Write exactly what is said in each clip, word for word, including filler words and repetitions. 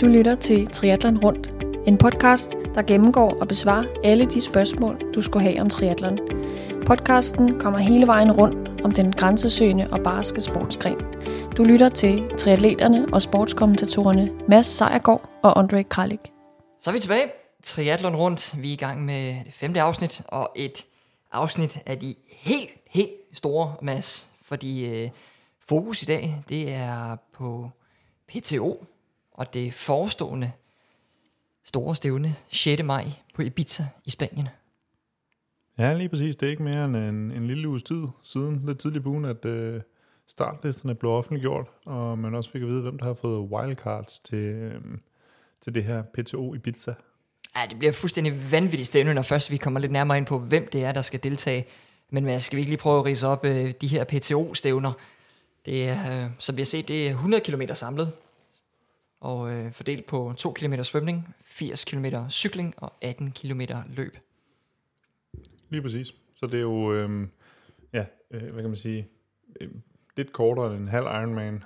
Du lytter til Triathlon Rundt, en podcast, der gennemgår og besvarer alle de spørgsmål, du skulle have om triathlon. Podcasten kommer hele vejen rundt om den grænsesøgende og barske sportsgren. Du lytter til triatleterne og sportskommentatorerne Mads Sejgaard og Andrek Kralik. Så er vi tilbage. Triathlon Rundt. Vi er i gang med det femte afsnit, og et afsnit af de helt, helt store, Mads. Fordi øh, fokus i dag, det er på P T O og det forestående store stævne sjette maj på Ibiza i Spanien. Ja, lige præcis. Det er ikke mere end en, en lille uges tid siden, lidt tidlig på ugen, at øh, startlisterne blev offentliggjort, og man også fik at vide, hvem der har fået wildcards til, øh, til det her P T O Ibiza. Ja, det bliver fuldstændig vanvittigt stævne, når først vi kommer lidt nærmere ind på, hvem det er, der skal deltage. Men skal vi ikke lige prøve at ridse op øh, de her P T O-stævner? Det er, øh, som vi har set, det er hundrede kilometer samlet, og øh, fordelt på to kilometer svømning, firs kilometer cykling og atten kilometer løb. Lige præcis. Så det er jo, øh, ja, øh, hvad kan man sige, øh, lidt kortere end en halv Ironman.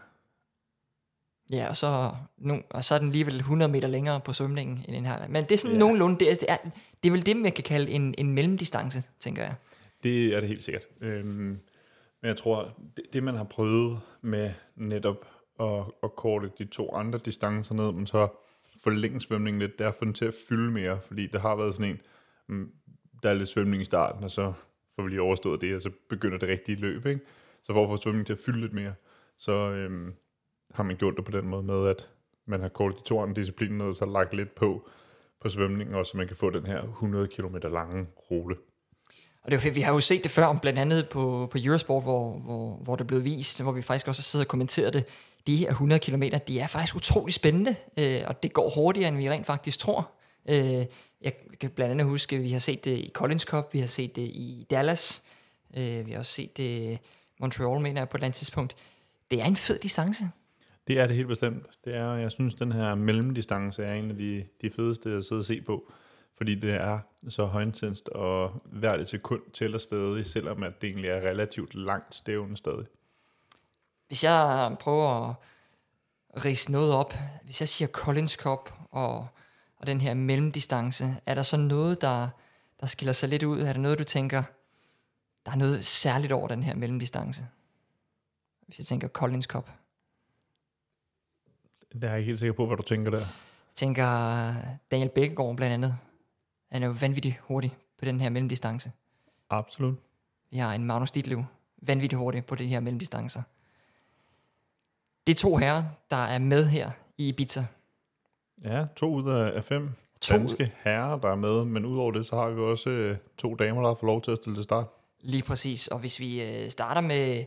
Ja, og så, nu, og så er den alligevel hundrede meter længere på svømningen end en halv. Men det er sådan ja. nogenlunde, det er, det, er, det er vel det, man kan kalde en, en mellemdistance, tænker jeg. Det er det helt sikkert. Øhm, men jeg tror, det, det man har prøvet med netop at, at korte de to andre distancer ned, men så forlænge svømningen lidt, der får den til at fylde mere, fordi der har været sådan en, der er lidt svømning i starten, og så får vi lige overstået det, og så begynder det rigtige løb, ikke? Så for at få svømningen til at fylde lidt mere, så... Øhm, har man gjort det på den måde med, at man har kortet de to andre discipliner ned, og så lagt lidt på på svømningen, og så man kan få den her hundrede kilometer lange rute. Og det er fedt, vi har jo set det før, blandt andet på, på Eurosport, hvor, hvor, hvor det blev vist, hvor vi faktisk også har siddet og kommenteret det. De her hundrede kilometer, de er faktisk utrolig spændende, øh, og det går hurtigere, end vi rent faktisk tror. Øh, jeg kan blandt andet huske, at vi har set det i Collins Cup, vi har set det i Dallas, øh, vi har også set det i Montreal, mener jeg, på et eller andet tidspunkt. Det er en fed distance. Det er det helt bestemt. Det er, jeg synes, den her mellemdistance er en af de, de fedeste at sidde og se på, fordi det er så højintenst, og hvert sekund tæller stadig, selvom at det egentlig er relativt langt stævne stadig. Hvis jeg prøver at ridse noget op, hvis jeg siger Collins Cup og, og den her mellemdistance, er der så noget, der, der skiller sig lidt ud? Er der noget, du tænker, der er noget særligt over den her mellemdistance? Hvis jeg tænker Collins Cup... Der er jeg ikke helt sikker på, hvad du tænker der. Jeg tænker Daniel Bækgaard blandt andet. Han er jo vanvittigt hurtig på den her mellemdistance. Absolut. Vi har en Magnus Ditlev, vanvittigt hurtig på den her mellemdistancer. Det er to herrer, der er med her i Ibiza. Ja, to ud af fem to danske herrer, der er med. Men udover det, så har vi også øh, to damer, der har fået lov til at stille til start. Lige præcis. Og hvis vi øh, starter med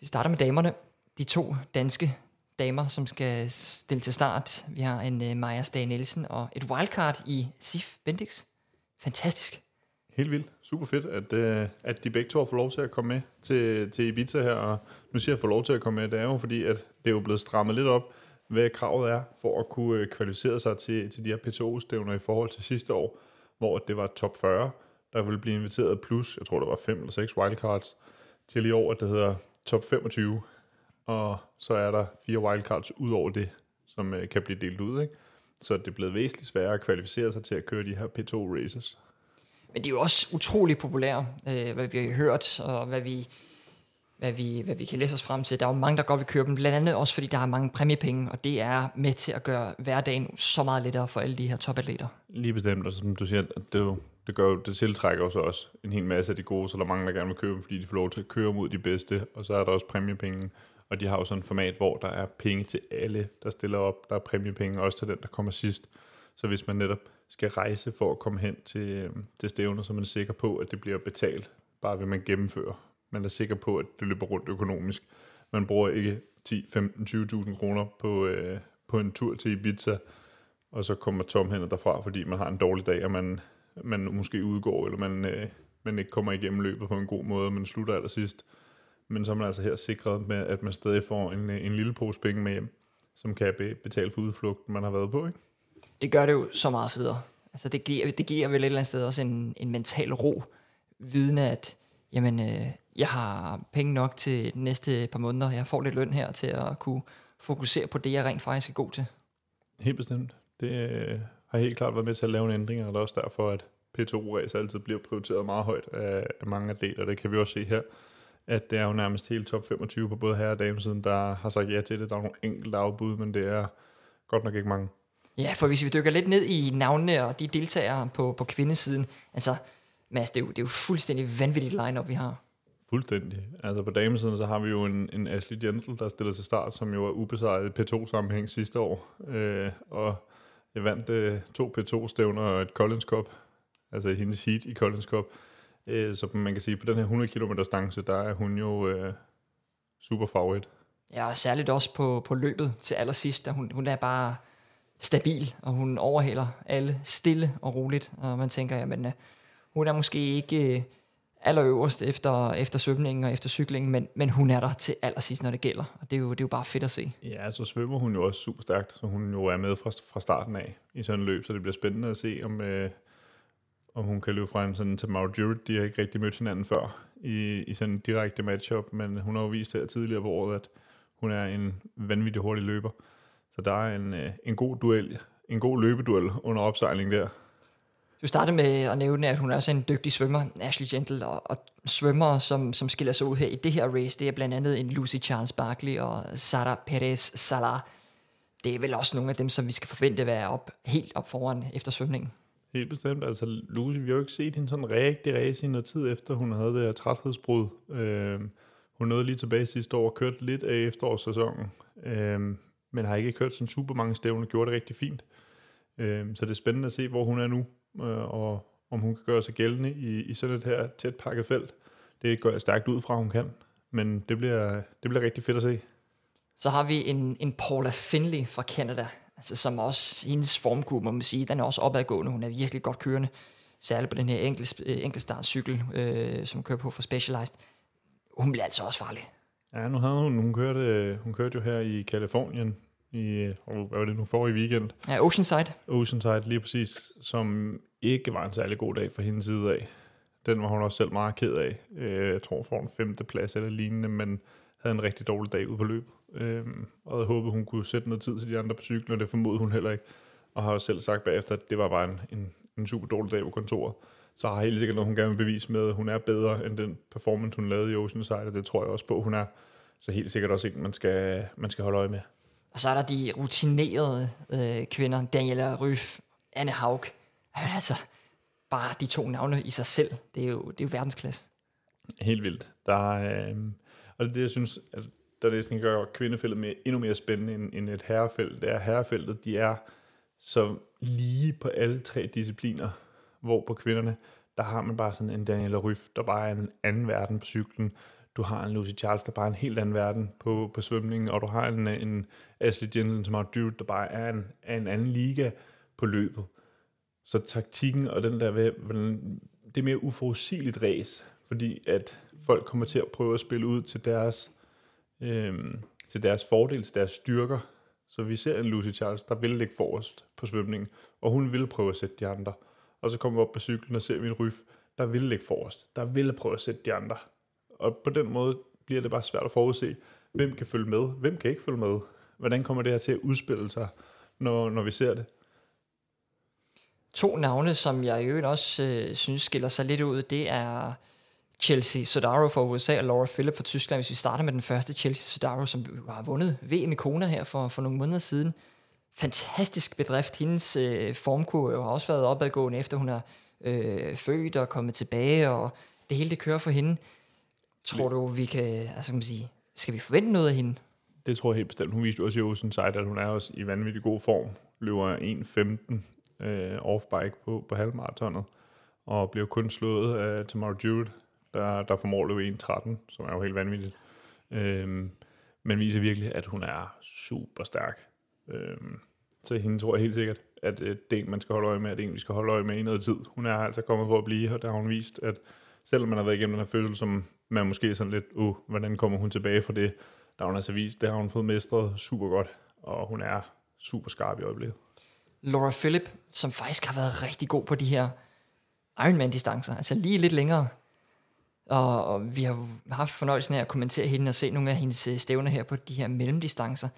vi starter med damerne, de to danske damer, som skal stille til start. Vi har en uh, Maja Stage Nielsen og et wildcard i Sif Bendix. Fantastisk. Helt vildt. Super fedt, at, uh, at de begge to har fået lov til at komme med til, til Ibiza her. Og nu siger jeg får lov til at komme med, det er jo fordi, at det er jo blevet strammet lidt op, hvad kravet er for at kunne kvalificere sig til, til de her P T O-stævner i forhold til sidste år, hvor det var top fyrre, der ville blive inviteret plus, jeg tror der var fem eller seks wildcards, til i år, at det hedder top femogtyve. Og så er der fire wildcards ud over det, som øh, kan blive delt ud, ikke? Så det er blevet væsentligt sværere at kvalificere sig til at køre de her P to races. Men de er jo også utrolig populære, øh, hvad vi har hørt, og hvad vi, hvad, vi, hvad vi kan læse os frem til. Der er jo mange, der godt vil køre dem, blandt andet også fordi der er mange præmiepenge, og det er med til at gøre hverdagen så meget lettere for alle de her topatleter. Lige bestemt, og som du siger, det, det, gør, det tiltrækker også, også en hel masse af de gode, så der er mange, der gerne vil køre dem, fordi de får lov til at køre mod de bedste, og så er der også præmiepenge. Og de har jo sådan et format, hvor der er penge til alle, der stiller op. Der er præmiepenge også til den, der kommer sidst. Så hvis man netop skal rejse for at komme hen til, til stævner, så man er sikker på, at det bliver betalt, bare ved man gennemfører. Man er sikker på, at det løber rundt økonomisk. Man bruger ikke ti, femten, tyve tusind kroner på, øh, på en tur til Ibiza, og så kommer tomhændet derfra, fordi man har en dårlig dag, og man, man måske udgår, eller man, øh, man ikke kommer igennem løbet på en god måde, men slutter allersidst. Men så er man altså her sikret med, at man stadig får en, en lille pose penge med hjem, som kan betale for udflugten, man har været på, ikke? Det gør det jo så meget federe. Altså det giver, det giver vel et eller andet sted også en, en mental ro, viden at, jamen, øh, jeg har penge nok til de næste par måneder, jeg får lidt løn her til at kunne fokusere på det, jeg rent faktisk er god til. Helt bestemt. Det øh, har helt klart været med til at lave en ændring, og det er også derfor, at P T O-race altid bliver prioriteret meget højt af mange atleter. Det kan vi også se her, at det er jo nærmest hele top femogtyve på både herre og damesiden, der har sagt ja til det. Der er nogle enkelte afbud, men det er godt nok ikke mange. Ja, for hvis vi dykker lidt ned i navnene og de deltagere på, på kvindesiden, altså Mads, det er jo, det er jo fuldstændig vanvittigt line-up, vi har. Fuldstændig. Altså på damesiden, så har vi jo en, en Ashley Jensen, der stiller til start, som jo er ubesejret i P to-sammenhæng sidste år. Øh, og jeg vandt øh, to P to-stævner og et Collins Cup, altså hendes heat i Collins Cup. Øh, så man kan sige, på den her hundrede kilometer stance, der er hun jo øh, super favorit. Ja, og særligt også på, på løbet til allersidst, da hun, hun er bare stabil, og hun overhaler alle stille og roligt, og man tænker, jamen, hun er måske ikke allerøverst efter, efter svømningen og efter cyklingen, men, men hun er der til allersidst, når det gælder, og det er jo, det er jo bare fedt at se. Ja, så svømmer hun jo også super stærkt, så hun jo er med fra, fra starten af i sådan en løb, så det bliver spændende at se, om, øh, om hun kan løbe fra en sådan Tamara Jewett. De har ikke rigtig mødt hinanden før i, i sådan en direkte matchup, men hun har jo vist her tidligere på året, at hun er en vanvittig hurtig løber. Så der er en, en god duel, en god løbeduel under opsejling der. Du startede med at nævne, at hun er også en dygtig svømmer, Ashley Gentle, og, og svømmer, som, som skiller sig ud her i det her race, det er blandt andet en Lucy Charles Barkley og Sara Perez Sala. Det er vel også nogle af dem, som vi skal forvente at være op, helt op foran efter svømningen. Helt bestemt. Altså Lucy, vi har jo ikke set hende sådan rigtig race i noget tid efter, hun havde det her træthedsbrud. Øh, hun nåede lige tilbage sidste år og kørte lidt af efterårssæsonen. Øh, men har ikke kørt sådan super mange stævner, gjorde det rigtig fint. Så det er spændende at se, hvor hun er nu, og om hun kan gøre sig gældende i, i sådan et her tæt pakket felt. Det går jeg stærkt ud fra, hun kan, men det bliver, det bliver rigtig fedt at se. Så har vi en, en Paula Finley fra Canada, altså som også, hendes formgruppe må man sige, den er også opadgående, hun er virkelig godt kørende, særligt på den her enkeltstartcykel, øh, som kører på for Specialized. Hun bliver altså også farlig. Ja, nu havde hun, hun kørte, hun kørte jo her i Californien, i, hvad var det nu for i weekend? Ja, Oceanside. Oceanside, lige præcis, som ikke var en særlig god dag fra hendes side af. Den var hun også selv meget ked af. Jeg tror, for en femte plads eller lignende, men havde en rigtig dårlig dag ude på løbet. Og jeg håbede, hun kunne sætte noget tid til de andre på cyklen, og det formodede hun heller ikke. Og har også selv sagt bagefter, at det var bare en, en, en super dårlig dag på kontoret. Så har helt sikkert noget, hun gerne vil bevise med, at hun er bedre end den performance, hun lavede i Oceanside, og det tror jeg også på, hun er. Så helt sikkert også en, man skal, man skal holde øje med. Og så er der de rutinerede øh, kvinder, Daniela Ryf, Anne Haug. Jamen, altså, bare de to navne i sig selv, det er jo, det er jo verdensklasse. Helt vildt. Der er, øh, og det er det, jeg synes, altså, der næsten gør kvindefeltet mere, endnu mere spændende end, end et herrefelt. Det er herrefeltet, de er så lige på alle tre discipliner, hvor på kvinderne, der har man bare sådan en Daniela Ryf, der bare er en anden verden på cyklen. Du har en Lucy Charles, der bare er en helt anden verden på, på svømningen, og du har en, en Ashley Jensen, som har dyrt, der bare er en, er en anden liga på løbet. Så taktikken og den der, det er mere uforudsigeligt race, fordi at folk kommer til at prøve at spille ud til deres, øhm, til deres fordel, til deres styrker. Så vi ser en Lucy Charles, der vil ligge forrest på svømningen, og hun vil prøve at sætte de andre. Og så kommer vi op på cyklen og ser vi en Ryf, der vil ligge forrest, der vil prøve at sætte de andre. Og på den måde bliver det bare svært at forudse, hvem kan følge med, hvem kan ikke følge med. Hvordan kommer det her til at udspille sig, når, når vi ser det? To navne, som jeg i øvrigt også øh, synes skiller sig lidt ud, det er Chelsea Sodaro fra U S A og Laura Philipp fra Tyskland. Hvis vi starter med den første, Chelsea Sodaro, som har vundet V M i Kona her for, for nogle måneder siden. Fantastisk bedrift. Hendes øh, formkurve har også været opadgående, efter hun er øh, født og kommet tilbage, og det hele det kører for hende. Tror du, vi kan, altså kan man sige, skal vi forvente noget af hende? Det tror jeg helt bestemt. Hun viste også i Oceanside, at hun er også i vanvittig god form. Løber en femten øh, off-bike på, på halvmaratonet, og bliver kun slået af Tamara Jewett, der, der formår at løbe en tretten, som er jo helt vanvittigt. Øhm, men viser virkelig, at hun er super stærk. Øhm, så hende tror jeg helt sikkert, at øh, det er en, man skal holde øje med, at det er en, vi skal holde øje med i noget tid. Hun er altså kommet for at blive, og der har hun vist, at selvom man har været igennem den her fødsel, som man måske sådan lidt, åh, oh, hvordan kommer hun tilbage fra det, der hun altså vist, det har hun fået mestret super godt, og hun er super skarp i øjeblikket. Laura Philipp, som faktisk har været rigtig god på de her Ironman-distancer, altså lige lidt længere, og, og vi har haft fornøjelsen af at kommentere hende og se nogle af hendes stævner her på de her mellemdistancer.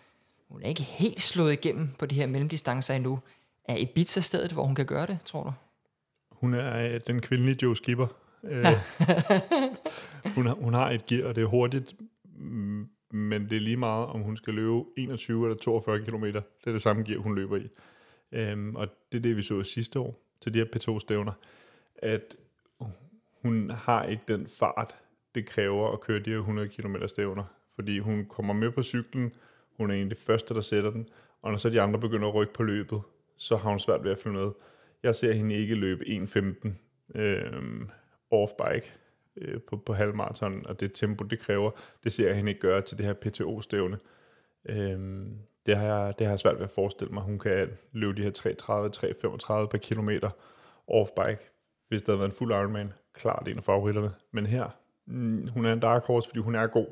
hun er ikke helt slået igennem på de her mellemdistancer endnu. Er Ibiza stedet, hvor hun kan gøre det, tror du? Hun er den kvindelige Joe Skipper. hun, har, hun har et gear, og det er hurtigt, men det er lige meget, om hun skal løbe enogtyve eller toogfyrre kilometer. Det er det samme gear, hun løber i. Øhm, og det er det, vi så sidste år til de her P to-stævner, at hun har ikke den fart, det kræver at køre de her hundrede kilometer stævner, fordi hun kommer med på cyklen, hun er egentlig første, der sætter den, og når så de andre begynder at rykke på løbet, så har hun svært ved at følge med. Jeg ser hende ikke løbe en femten øhm, off-bike øh, på, på halvmarathon, og det tempo, det kræver, det ser jeg hende ikke gøre til det her P T O-stævne. Øhm, det, har jeg, det har jeg svært ved at forestille mig. Hun kan løbe de her tre tredive til tre femogtredive per kilometer off-bike, hvis der havde været en fuld Ironman. Klart en af favoritterne. Men her, mm, hun er en dark horse, fordi hun er god.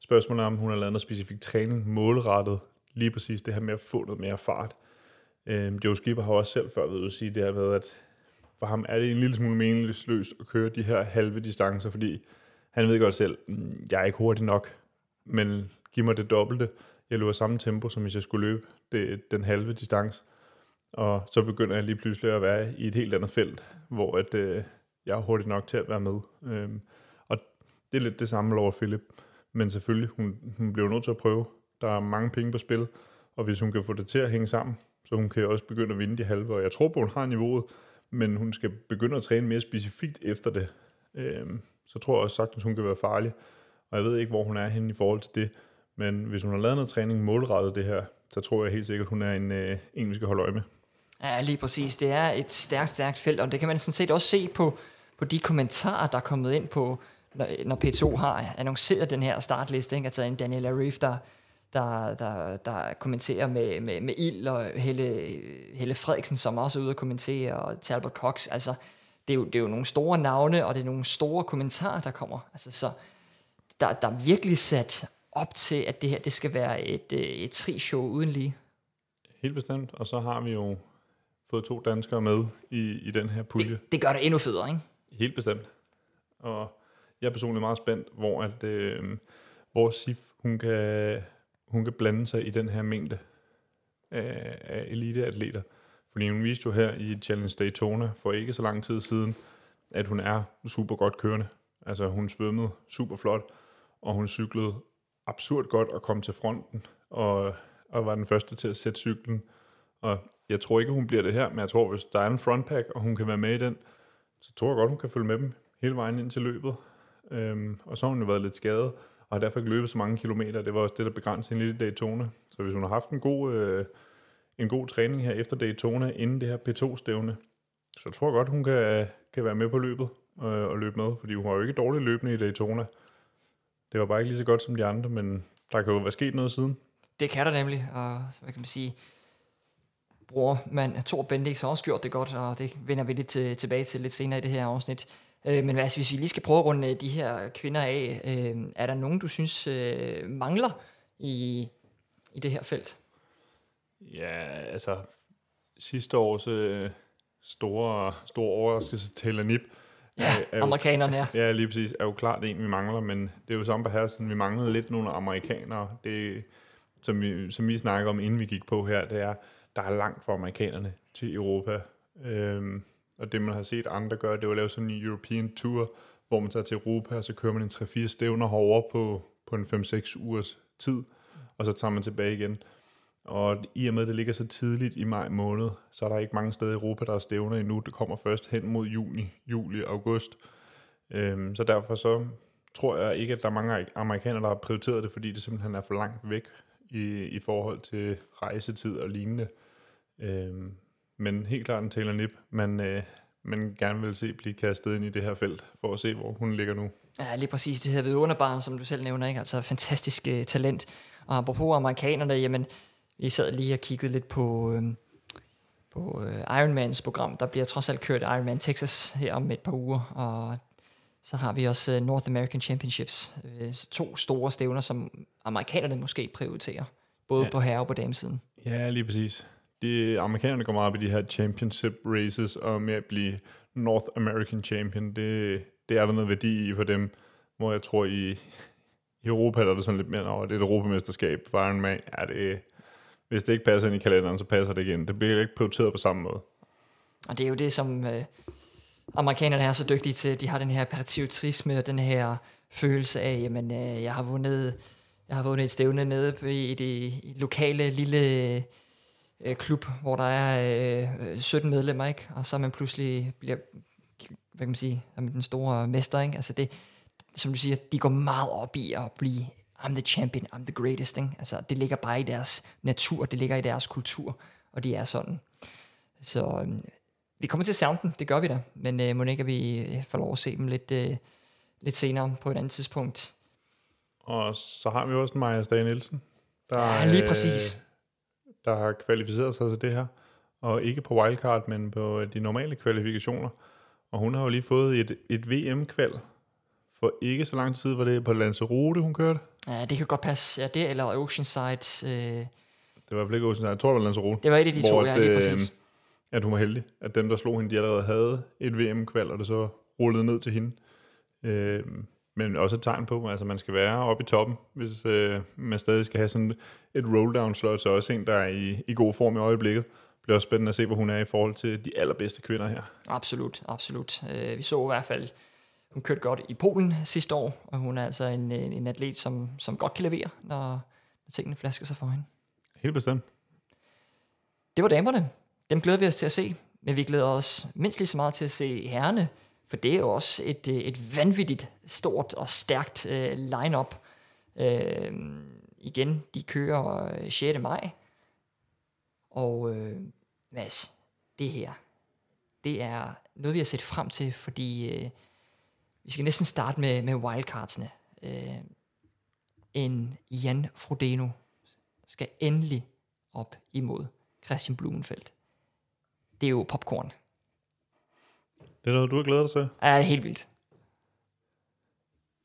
Spørgsmålet er, om hun har lavet noget specifik træning, målrettet, lige præcis det her med at få noget mere fart. Øhm, Joe Skipper har også selv før ved at sige det her med, at for ham er det en lille smule meningsløst at køre de her halve distancer, fordi han ved godt selv, jeg er ikke hurtig nok, men giv mig det dobbelte. Jeg løber samme tempo, som hvis jeg skulle løbe det, den halve distance. Og så begynder jeg lige pludselig at være i et helt andet felt, hvor at, øh, jeg er hurtig nok til at være med. Øhm, og det er lidt det samme med Laura Philipp. Men selvfølgelig, hun, hun bliver nødt til at prøve. Der er mange penge på spil, og hvis hun kan få det til at hænge sammen, så hun kan også begynde at vinde de halve. Og jeg tror på, hun har niveauet, men hun skal begynde at træne mere specifikt efter det. Øhm, så tror jeg også sagtens, hun kan være farlig. Og jeg ved ikke, hvor hun er henne i forhold til det. Men hvis hun har lavet noget træning målrettet det her, så tror jeg helt sikkert, hun er en, øh, en vi skal holde øje med. Ja, lige præcis. Det er et stærkt, stærkt felt, og det kan man sådan set også se på, på de kommentarer, der er kommet ind på, når, når P to har annonceret den her startliste. Ikke? Altså en Daniela Ryf, der, der, der, der kommenterer med, med, med ild, og Helle, Helle Frederiksen, som også er ude at kommentere, og Talbot Cox. Altså, det er, jo, det er jo nogle store navne, og det er nogle store kommentarer, der kommer. Altså, så der, der er virkelig sat op til, at det her det skal være et, et tri-show uden lige. Helt bestemt, og så har vi jo fået to danskere med i, i den her pulje. Det, det gør det endnu federe, ikke? Helt bestemt. Og jeg er personligt meget spændt, hvor, at, øh, hvor Sif hun kan, hun kan blande sig i den her mængde af, af eliteatleter. Fordi hun viste jo her i Challenge Daytona for ikke så lang tid siden, at hun er super godt kørende. Altså hun svømmede super flot, og hun cyklede absurd godt og kom til fronten, og, og var den første til at sætte cyklen. Og jeg tror ikke, hun bliver det her, men jeg tror, hvis der er en frontpack, og hun kan være med i den, så tror jeg godt, hun kan følge med dem hele vejen ind til løbet. Øhm, og så har hun jo været lidt skadet, og har derfor ikke løbet så mange kilometer. Det var også det, der begrænsede hende lidt i Daytona. Så hvis hun har haft en god, øh, en god træning her efter Daytona, inden det her P to-stævne, så tror jeg godt, hun kan, kan være med på løbet øh, og løbe med, fordi hun var jo ikke dårlig løbende i Daytona. Det var bare ikke lige så godt som de andre, men der kan jo være sket noget siden. Det kan der nemlig, og hvad kan man sige, bror mand Thor Bendix har også gjort det godt, og det vender vi lidt til, tilbage til lidt senere i det her afsnit. Øh, men altså, hvis vi lige skal prøve at runde de her kvinder af, øh, er der nogen, du synes øh, mangler i, i det her felt? Ja, altså sidste års øh, store, store overraskelse, Taylor Knibb. Ja, er, er amerikanerne, ja. Ja, lige præcis. Er jo klart en, vi mangler, men det er jo samme på hersen. Vi manglede lidt nogle amerikanere. Det, som, vi, som vi snakker om, inden vi gik på her, det er, der er langt fra amerikanerne til Europa. Øhm, og det, man har set andre gøre, det er jo at lave sådan en European Tour, hvor man tager til Europa, og så kører man en tre fire stævner herovre på, på en fem seks ugers tid, og så tager man tilbage igen. Og i og med, det ligger så tidligt i maj måned, så er der ikke mange steder i Europa, der er stævner endnu. Det kommer først hen mod juni, juli, august. Øhm, så derfor så tror jeg ikke, at der er mange amerikanere, der har prioriteret det, fordi det simpelthen er for langt væk i, i forhold til rejsetid og lignende. Øhm, men helt klart en Taylor Knibb, man, øh, man gerne vil se blive kastet ind i det her felt, for at se, hvor hun ligger nu. Ja, lige præcis. Det her vidunderbarn, som du selv nævner, ikke? Altså fantastisk øh, talent. Og apropos amerikanerne, jamen, vi sad lige og kiggede lidt på, øh, på øh, Ironmans program. Der bliver trods alt kørt Ironman Texas her om et par uger. Og så har vi også øh, North American Championships. Øh, to store stævner, som amerikanerne måske prioriterer. Både ja. På herre- og på damesiden. Ja, lige præcis. De, amerikanerne går meget op i de her championship races, og med at blive North American champion, det, det er der noget værdi i for dem, hvor jeg tror i, i Europa, der er det sådan lidt mere, at det er et europamesterskab for Ironman. Ja, det hvis det ikke passer ind i kalenderen, så passer det ikke ind. Det bliver ikke prioriteret på samme måde. Og det er jo det, som øh, amerikanerne er så dygtige til. De har den her patriotisme og den her følelse af, jamen øh, jeg har vundet, jeg har vundet et stævne nede på i det lokale lille øh, klub, hvor der er øh, sytten medlemmer, ikke? Og så man pludselig bliver, hvad kan man sige, den store mester, ikke? Altså det, som du siger, de går meget op i at blive I'm the champion, I'm the greatest, ikke? Altså det ligger bare i deres natur, det ligger i deres kultur, og de er sådan. Så øh, vi kommer til at savne dem, det gør vi da, men øh, må ikke, at vi får lov at se dem lidt, øh, lidt senere på et andet tidspunkt. Og så har vi også en Maja Stage Nielsen, der, ja, lige præcis. Øh, der har kvalificeret sig til det her, og ikke på wildcard, men på de normale kvalifikationer. Og hun har jo lige fået et, et V M-kval for ikke så lang tid, var det på Lanzarote, hun kørte. Ja, det kan godt passe. Ja, det eller Oceanside. Øh... Det var i ikke Oceanside, jeg tror det var Lanzarote. Det var et af de to, at, jeg lige præcis. At hun var heldig, at dem, der slog hende, de allerede havde et V M-kval, og det så rullede ned til hende. Øh, men også et tegn på, at altså, man skal være oppe i toppen, hvis øh, man stadig skal have sådan et roll-down-slot, så også en, der er i, i god form i øjeblikket. Det bliver også spændende at se, hvor hun er i forhold til de allerbedste kvinder her. Absolut, absolut. Vi så i hvert fald, hun kørte godt i Polen sidste år, og hun er altså en, en atlet, som, som godt kan levere, når tingene flasker sig for hende. Helt bestemt. Det var damerne. Dem glæder vi os til at se, men vi glæder os mindst lige så meget til at se herrene, for det er jo også et, et vanvittigt stort og stærkt uh, line-up. Uh, igen, de kører sjette maj, og øh, Mads, det her, det er noget, vi har set frem til, fordi øh, vi skal næsten starte med, med wildcardsene. Øh, en Jan Frodeno skal endelig op imod Christian Blummenfelt. Det er jo popcorn. Det er noget, du har glædet dig til. Ja, det er helt vildt.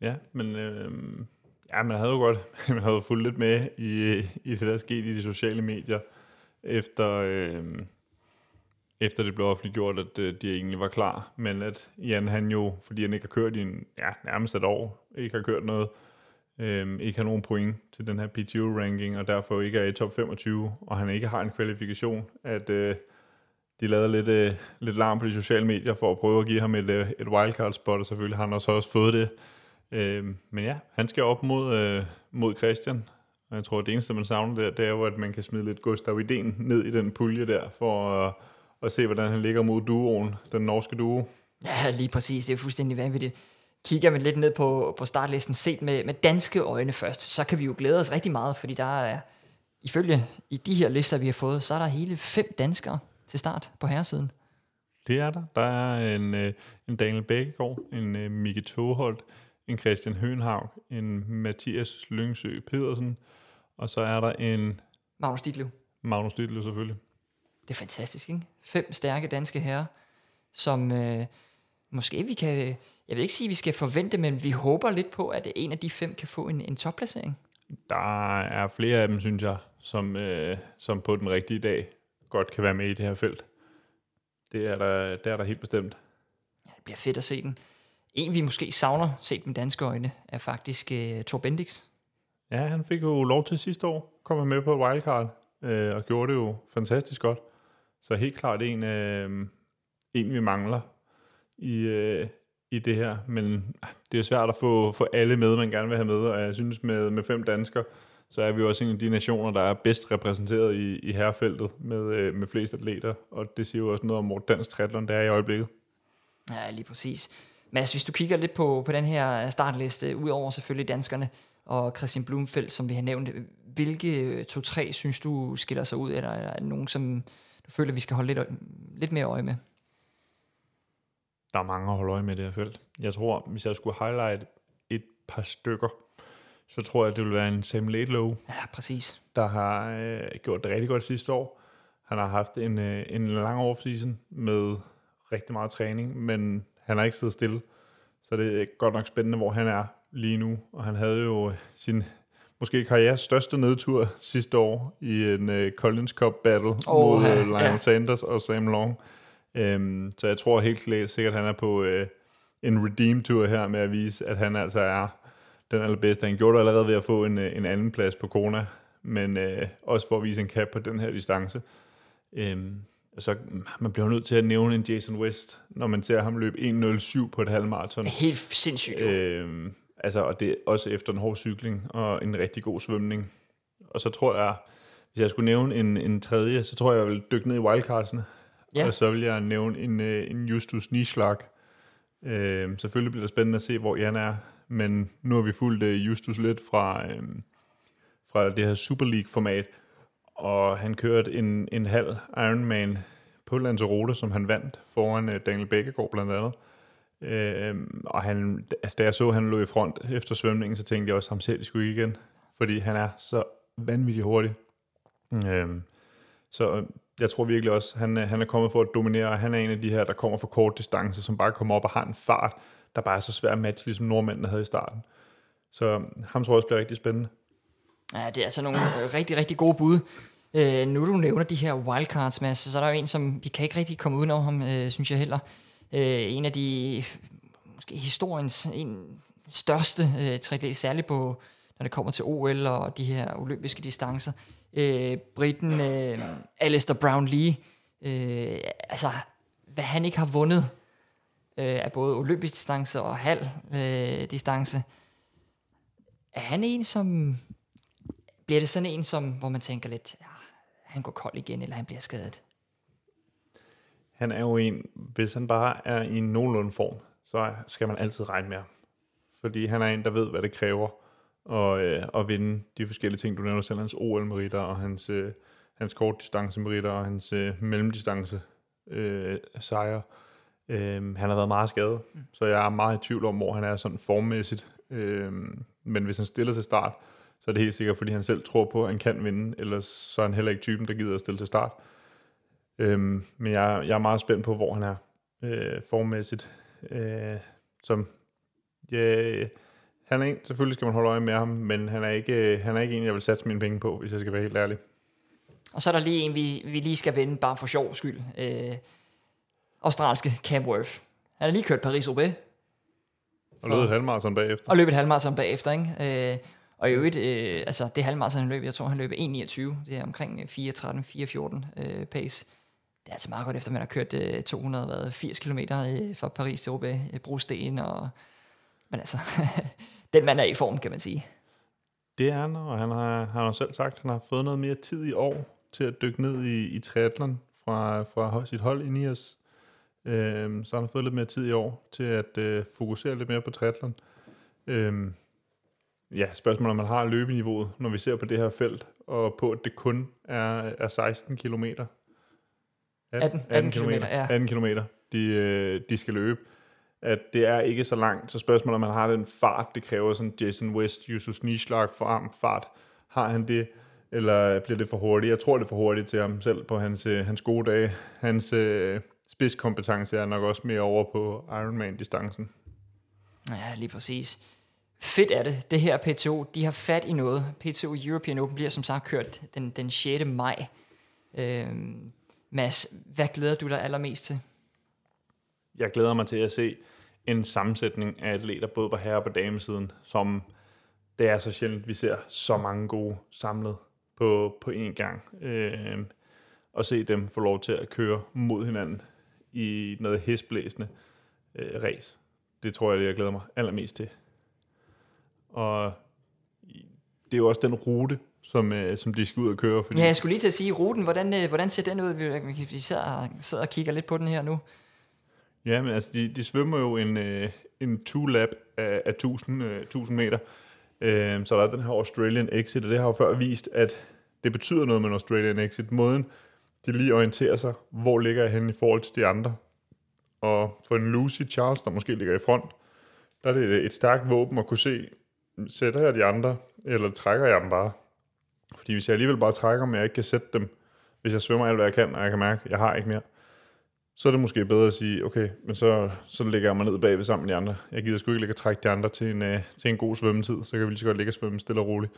Ja, men... Øh, ja, man havde jo godt... man havde fulgt lidt med i, i det, der skete i de sociale medier, efter øh, efter det blev offentliggjort, at øh, de egentlig var klar, men at Jan han jo, fordi han ikke har kørt i en, ja, nærmest et år, ikke har kørt noget, øh, ikke har nogen point til den her P T O-ranking, og derfor ikke er i top femogtyve, og han ikke har en kvalifikation, at øh, de lavede lidt, øh, lidt larm på de sociale medier for at prøve at give ham et, øh, et wildcard-spot, og selvfølgelig har han også, også fået det. Øh, men ja, han skal op mod, øh, mod Christian. Jeg tror, at det eneste, man savner der, det er jo, at man kan smide lidt Gustav Idén ned i den pulje der, for at, at se, hvordan han ligger mod duoen, den norske duo. Ja, lige præcis. Det er fuldstændig vanvittigt. Kigger man lidt ned på, på startlisten, set med, med danske øjne først, så kan vi jo glæde os rigtig meget, fordi der er, ifølge i de her lister, vi har fået, så er der hele fem danskere til start på herresiden. Det er der. Der er en, en Daniel Bækgaard, en Mikke Toholdt, en Christian Høenhaug, en Mathias Lyngsø Pedersen, og så er der en... Magnus Ditlev. Magnus Ditlev, selvfølgelig. Det er fantastisk, ikke? Fem stærke danske herrer, som øh, måske vi kan... Jeg vil ikke sige, at vi skal forvente, men vi håber lidt på, at en af de fem kan få en, en topplacering. Der er flere af dem, synes jeg, som, øh, som på den rigtige dag godt kan være med i det her felt. Det er der, det er der helt bestemt. Ja, det bliver fedt at se den. En, vi måske savner, set med danske øjne, er faktisk øh, Thor Bendix. Ja, han fik jo lov til sidste år, kom med på wildcard, øh, og gjorde det jo fantastisk godt. Så helt klart en, øh, en vi mangler i, øh, i det her, men øh, det er svært at få, få alle med, man gerne vil have med, og jeg synes med, med fem danskere, så er vi jo også en af de nationer, der er bedst repræsenteret i, i herrefeltet med, øh, med flest atleter, og det siger jo også noget om, hvor dansk triathlon der er i øjeblikket. Ja, lige præcis. Mads, hvis du kigger lidt på, på den her startliste, udover selvfølgelig danskerne, og Christian Blummenfelt, som vi har nævnt, hvilke to-tre synes du skiller sig ud, eller er der nogen, som du føler, vi skal holde lidt, øje, lidt mere øje med? Der er mange at holde øje med det her felt. Jeg tror, hvis jeg skulle highlight et par stykker, så tror jeg, det vil være en Sam Laidlow. Ja, præcis. Der har øh, gjort det rigtig godt sidste år. Han har haft en, øh, en lang off-season med rigtig meget træning, men han har ikke siddet stille, så det er godt nok spændende, hvor han er lige nu, og han havde jo sin måske karrieres største nedtur sidste år i en uh, Collins Cup battle oh, mod uh, Lionel yeah. Sanders og Sam Long. Um, så jeg tror helt sikkert, han er på uh, en redeem-tur her med at vise, at han altså er den allerbedste. Han gjorde det allerede ved at få en, uh, en anden plads på Kona, men øh, også for at vise en kap på den her distance. Øhm, så man bliver nødt til at nævne en Jason West, når man ser ham løbe en nul syv på et halvmarathon. Helt sindssygt. Øhm, altså, og det er også efter en hård cykling og en rigtig god svømning. Og så tror jeg, hvis jeg skulle nævne en, en tredje, så tror jeg, jeg ville dykke ned i wildcardsene. Ja. Og så vil jeg nævne en, en Justus Nieschlag. Øhm, selvfølgelig bliver det spændende at se, hvor Jan er. Men nu har vi fulgt øh, Justus lidt fra, øh, fra det her Super League-format, og han kørte en, en halv Ironman på Lanzarote, som han vandt foran øh, Daniel Bækgaard blandt andet. Øh, og han, da jeg så, at han lå i front efter svømningen, så tænkte jeg også, at ham ser det sgu ikke igen, fordi han er så vanvittigt hurtig. Øh, så jeg tror virkelig også, at han, han er kommet for at dominere, og han er en af de her, der kommer for kort distance, som bare kommer op og har en fart, der bare er så svært at matche, ligesom nordmændene havde i starten. Så ham tror jeg også bliver rigtig spændende. Ja, det er altså nogle rigtig, rigtig gode bud. Øh, nu du nævner de her wildcards, Mads, så er der jo en, som vi kan ikke rigtig komme udenom ham, øh, synes jeg heller. Øh, en af de, måske historiens en største øh, triatlet, særligt på, når det kommer til O L og de her olympiske distancer. Øh, Briten øh, Alistair Brownlee, øh, altså, hvad han ikke har vundet, af både olympisk distance og halv øh, distance. Er han en, som... Bliver det sådan en, som, hvor man tænker lidt, ja, han går kold igen, eller han bliver skadet? Han er jo en, hvis han bare er i en nogenlunde form, så skal man altid regne med ham. Fordi han er en, der ved, hvad det kræver at, øh, at vinde de forskellige ting. Du nævner selv hans O L-meritter, og hans, øh, hans kortdistance-meritter, og hans øh, mellemdistance-sejre. Øh, Øhm, han har været meget skadet, mm. så jeg er meget i tvivl om, hvor han er sådan formmæssigt. Øhm, men hvis han stiller til start, så er det helt sikkert, fordi han selv tror på, at han kan vinde. Ellers så er han heller ikke typen, der gider at stille til start. Øhm, men jeg, jeg er meget spændt på, hvor han er øh, formmæssigt. Øh, som, yeah, han er en, selvfølgelig skal man holde øje med ham, men han er ikke, han er ikke en, jeg vil satse mine penge på, hvis jeg skal være helt ærlig. Og så er der lige en, vi, vi lige skal vende, bare for sjov skyld. Øh. Australske Camworth. Han har lige kørt Paris-Roubaix. Og løbet et halvmarathon bagefter. Og løbet et halvmarathon bagefter, ikke? Øh, og i øvrigt, øh, altså det halvmarathon han løb, jeg tror han løb en niogtyve. Det er omkring fire tretten, fire fjorten øh, pace. Det er altså meget godt, efter man har kørt øh, to hundrede og firs kilometer øh, fra Paris til Roubaix, øh, brosten og... Men altså, den mand er i form, kan man sige. Det er han, og han har, han har selv sagt, at han har fået noget mere tid i år til at dykke ned i, i triathlon fra, fra sit hold i Nias. Øhm, så han har fået lidt mere tid i år til at øh, fokusere lidt mere på triathlon. Øhm, ja, spørgsmålet om man har løbeniveauet, når vi ser på det her felt, og på at det kun er, er seksten kilometer. atten, atten, atten kilometer, kilometer, ja. atten kilometer, de, øh, de skal løbe. At det er ikke så langt, så spørgsmålet om man har den fart, det kræver sådan Jason West, Justus Nieschlag for fart. Har han det? Eller bliver det for hurtigt? Jeg tror det er for hurtigt til ham selv på hans, øh, hans gode dage. Hans... Øh, spidskompetence er nok også mere over på Ironman-distancen. Ja, lige præcis. Fedt er det. Det her P T O, de har fat i noget. P T O European Open bliver som sagt kørt den, den sjette maj. Øhm, Mads, hvad glæder du dig allermest til? Jeg glæder mig til at se en sammensætning af atleter, både på herre- og på damesiden, som det er så sjældent, vi ser så mange gode samlet på, på én gang. Øhm, og se dem få lov til at køre mod hinanden i noget hestblæsende øh, race. Det tror jeg, det jeg glæder mig allermest til. Og det er jo også den rute, som, øh, som de skal ud og køre. Fordi ja, jeg skulle lige til at sige, ruten, hvordan, øh, hvordan ser den ud? Vi, vi sidder og kigger lidt på den her nu. Ja, men altså, de, de svømmer jo en, øh, en to-lap af, af tusind meter. Øh, så der er den her Australian Exit, og det har jo før vist, at det betyder noget med en Australian Exit. Måden de lige orienterer sig, hvor ligger jeg henne i forhold til de andre. Og for en Lucy Charles, der måske ligger i front, der er det et stærkt våben at kunne se, sætter jeg de andre, eller trækker jeg dem bare? Fordi hvis jeg alligevel bare trækker dem, jeg ikke kan sætte dem, hvis jeg svømmer alt, hvad jeg kan, og jeg kan mærke, at jeg har ikke mere, så er det måske bedre at sige, okay, men så, så ligger jeg mig ned bagved sammen med de andre. Jeg gider sgu ikke ligge og trække de andre til en, øh, til en god svømmetid, så kan vi lige så godt ligge og svømme stille og roligt.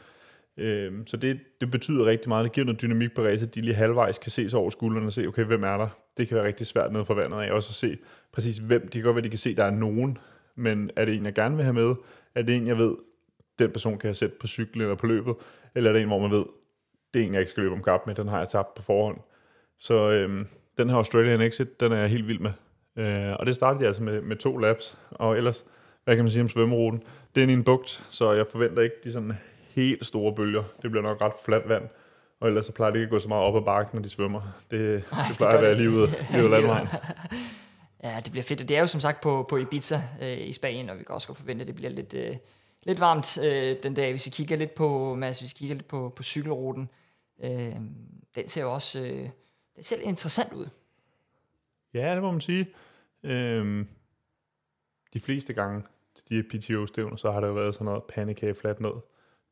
Så det, det betyder rigtig meget. Det giver noget dynamik på race, at de lige halvvejs kan se sig over skuldrene og se, okay, hvem er der? Det kan være rigtig svært nede fra vandet af også at se præcis hvem. Det kan godt være, de kan se, der er nogen, men er det en, jeg gerne vil have med? Er det en, jeg ved, den person kan jeg sætte på cyklen eller på løbet? Eller er det en, hvor man ved, det er en, jeg ikke skal løbe om kap med, den har jeg tabt på forhånd. Så øhm, den her Australian Exit, den er jeg helt vild med. Øh, og det startede jeg altså med, med to laps, og ellers, hvad kan man sige om svømmeruten? Det er en i en bugt, så jeg forventer ikke de sådan helt store bølger. Det bliver nok ret fladt vand, og ellers så plejer det ikke at gå så meget op ad bakken, når de svømmer. Det, Ej, det plejer det gør at være lige ude af landvejen. Ja, det bliver fedt. Det er jo som sagt på, på Ibiza øh, i Spanien, og vi kan også godt forvente, at det bliver lidt, øh, lidt varmt øh, den dag. Hvis vi kigger lidt på, Mads, hvis vi kigger lidt på, på cykelruten, øh, den ser jo også øh, den ser interessant ud. Ja, det må man sige. Øh, de fleste gange til de P T O-stævner, så har der jo været sådan noget pandekage fladt ned.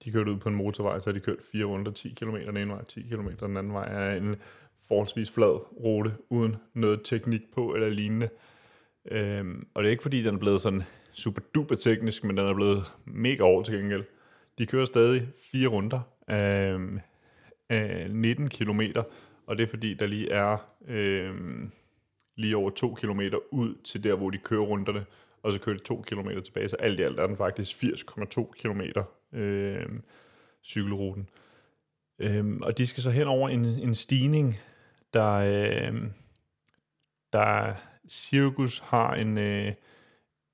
De kørte ud på en motorvej, så har de kørt fire runder, ti kilometer den ene vej, ti kilometer den anden vej, er en forholdsvis flad rute, uden noget teknik på eller lignende. Øhm, og det er ikke fordi, den er blevet sådan super duper teknisk, men den er blevet mega over til gengæld. De kører stadig fire runder af, af nitten kilometer, og det er fordi, der lige er øhm, lige over to kilometer ud til der, hvor de kører runderne, og så kører de to kilometer tilbage, så alt i alt er den faktisk firs komma to kilometer øh, cykelruten. Øhm, og de skal så hen over en, en stigning, der, øh, der Circus har en, øh,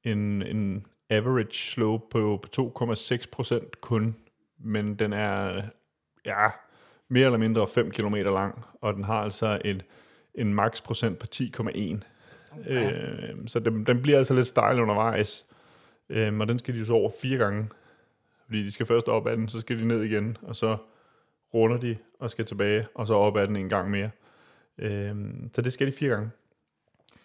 en, en average slope på, på to komma seks procent kun, men den er ja, mere eller mindre fem kilometer lang, og den har altså et, en max procent på ti komma en. Okay. Øh, så den, den bliver altså lidt stejl undervejs, øh, og den skal de så over fire gange, fordi de skal først op ad den, så skal de ned igen, og så runder de og skal tilbage, og så op ad den en gang mere. Øhm, så det skal de fire gange.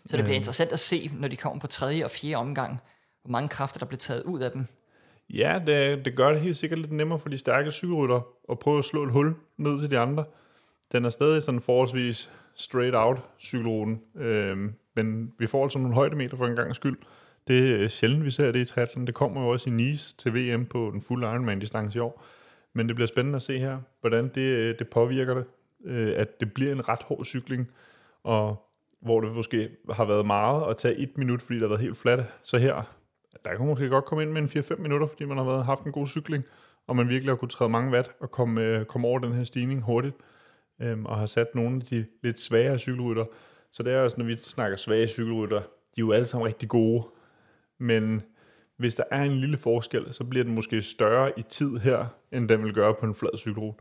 Så det bliver øhm. interessant at se, når de kommer på tredje og fjerde omgang, hvor mange kræfter, der bliver taget ud af dem. Ja, det, det gør det helt sikkert lidt nemmere for de stærke cykelrytter at prøve at slå et hul ned til de andre. Den er stadig sådan forholdsvis straight out cykelruten, øhm, men vi får altså nogle højdemeter for en gangs skyld. Det er sjældent, vi ser det i triathlon. Det kommer jo også i Nice til V M på den fulde Ironman-distance i år. Men det bliver spændende at se her, hvordan det, det påvirker det, at det bliver en ret hård cykling, og hvor det måske har været meget at tage et minut, fordi der har været helt fladt. Så her, der kan måske godt komme ind med en fire til fem minutter, fordi man har været, haft en god cykling, og man virkelig har kunnet træde mange watt og komme, komme over den her stigning hurtigt, øhm, og har sat nogle af de lidt svagere cykelrytter. Så det er også, når vi snakker svage cykelrytter, de er jo alle sammen rigtig gode, men hvis der er en lille forskel, så bliver den måske større i tid her, end den vil gøre på en flad cykelrute.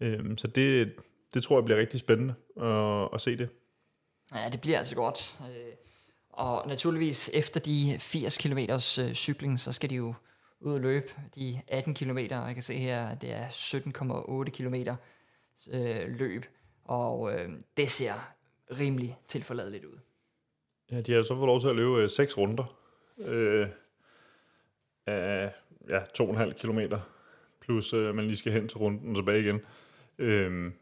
Øhm, så det, det tror jeg bliver rigtig spændende at, at se det. Ja, det bliver altså godt. Og naturligvis efter de firs kilometer cykling, så skal de jo ud og løbe de atten kilometer. Jeg kan se her, at det er sytten komma otte kilometer løb. Og det ser rimelig tilforladeligt ud. Ja, de har så fået lov til at løbe seks runder. Øh, af ja, to komma fem kilometer, plus øh, man lige skal hen til runden og tilbage igen. Øhm,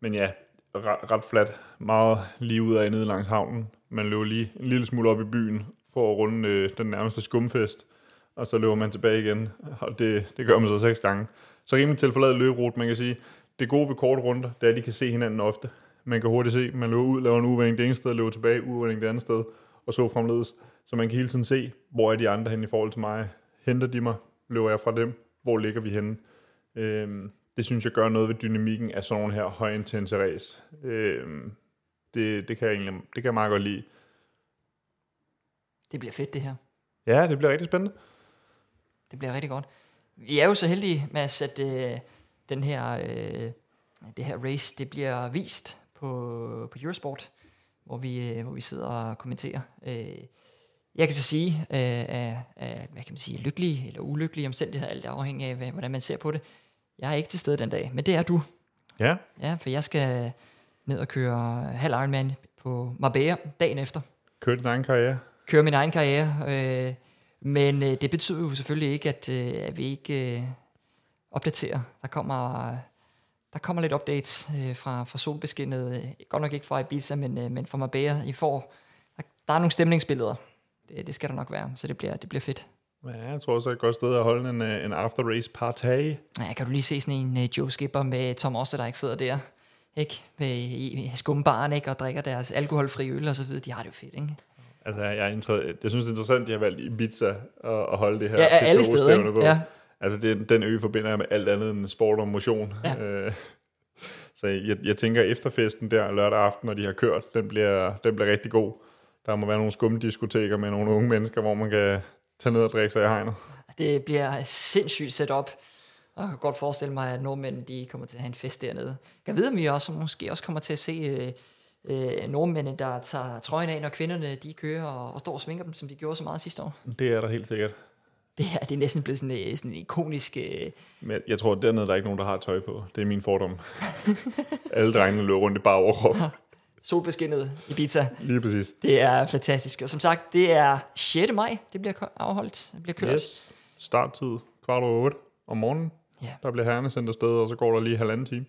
men ja, ret, ret fladt, meget lige ud af nede langs havnen. Man løber lige en lille smule op i byen for at runde øh, den nærmeste skumfest, og så løber man tilbage igen, og det, det gør man så seks gange. Så rimelig tilforladet løberute, man kan sige. Det gode ved korte runder, det er, at de kan se hinanden ofte. Man kan hurtigt se, man løber ud, laver en udvænding det ene sted, løber tilbage, udvænding det andet sted, og så fremledes. Så man kan hele tiden se, hvor er de andre henne i forhold til mig. Henter de mig? Løber jeg fra dem? Hvor ligger vi henne? Øhm, det synes jeg gør noget ved dynamikken af sådan her højintense race. Øhm, det, det kan jeg egentlig, det kan jeg meget godt lide. Det bliver fedt det her. Ja, det bliver rigtig spændende. Det bliver rigtig godt. Vi er jo så heldige, Mads, at øh, den her, øh, det her race, det bliver vist på, på Eurosport, hvor vi, øh, hvor vi sidder og kommenterer. Øh, Jeg kan så sige, øh, af, af, hvad kan man sige, lykkelige eller ulykkelige omstændigheder, alt afhængig af, hvad, hvordan man ser på det. Jeg er ikke til stede den dag, men det er du. Ja. Ja, for jeg skal ned og køre halv Ironman på Marbella dagen efter. Køre din egen karriere. Køre min egen karriere. Øh, men øh, det betyder jo selvfølgelig ikke, at, øh, at vi ikke øh, opdaterer. Der kommer, der kommer lidt updates øh, fra, fra solbeskinnet. Godt nok ikke fra Ibiza, men, øh, men fra Marbella. I får, der, der er nogle stemningsbilleder. Det skal der nok være, så det bliver, det bliver fedt. Ja, jeg tror også, det er et godt sted at holde en, en after-race-party. Ja, kan du lige se sådan en uh, Joe Skipper med Tom Oster, der ikke sidder der, ikke? Med i skumbaren, ikke? Og drikker deres alkoholfri øl og så videre. De har det jo fedt, ikke? Altså, jeg, jeg, jeg synes, det er interessant, at de har valgt Ibiza at, at holde det her. Ja, alle steder, ikke? Ja. Altså, det, den ø forbinder jeg med alt andet end sport og motion. Ja. Så jeg, jeg tænker, efterfesten der lørdag aften, når de har kørt, den bliver, den bliver rigtig god. Der må være nogle skumdiskoteker med nogle unge mennesker, hvor man kan tage ned og drikke sig i hegnet. Det bliver sindssygt set op. Og jeg kan godt forestille mig, at nordmænd de kommer til at have en fest dernede. Jeg ved, om I også, måske også kommer til at se øh, øh, nordmændene, der tager trøjen af, når kvinderne de kører og, og står og svinger dem, som de gjorde så meget sidste år. Det er der helt sikkert. Det er, det er næsten blevet sådan en, sådan en ikonisk... Øh... Men jeg tror, at dernede der er ikke nogen, der har tøj på. Det er min fordom. Alle drengene løber rundt i bare overkrop. Solbeskinnet i Ibiza. Lige præcis. Det er fantastisk. Og som sagt, det er sjette maj, det bliver afholdt. Det bliver kørt. Yes. Starttid kvart over otte om morgenen. Yeah. Der bliver herrerne sendt afsted, og så går der lige halvanden time.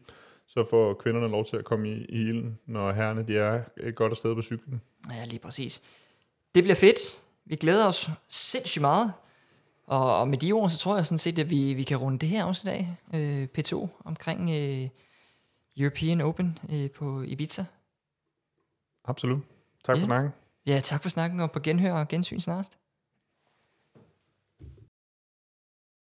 Så får kvinderne lov til at komme i, i ilden, når herrerne de er godt afsted på cyklen. Ja, lige præcis. Det bliver fedt. Vi glæder os sindssygt meget. Og, og med de ord, så tror jeg sådan set, at vi, vi kan runde det her også i dag. Øh, P to omkring øh, European Open øh, på Ibiza. Absolut. Tak yeah. for snakken. Ja, tak for snakken, og på genhør og gensyn snarest.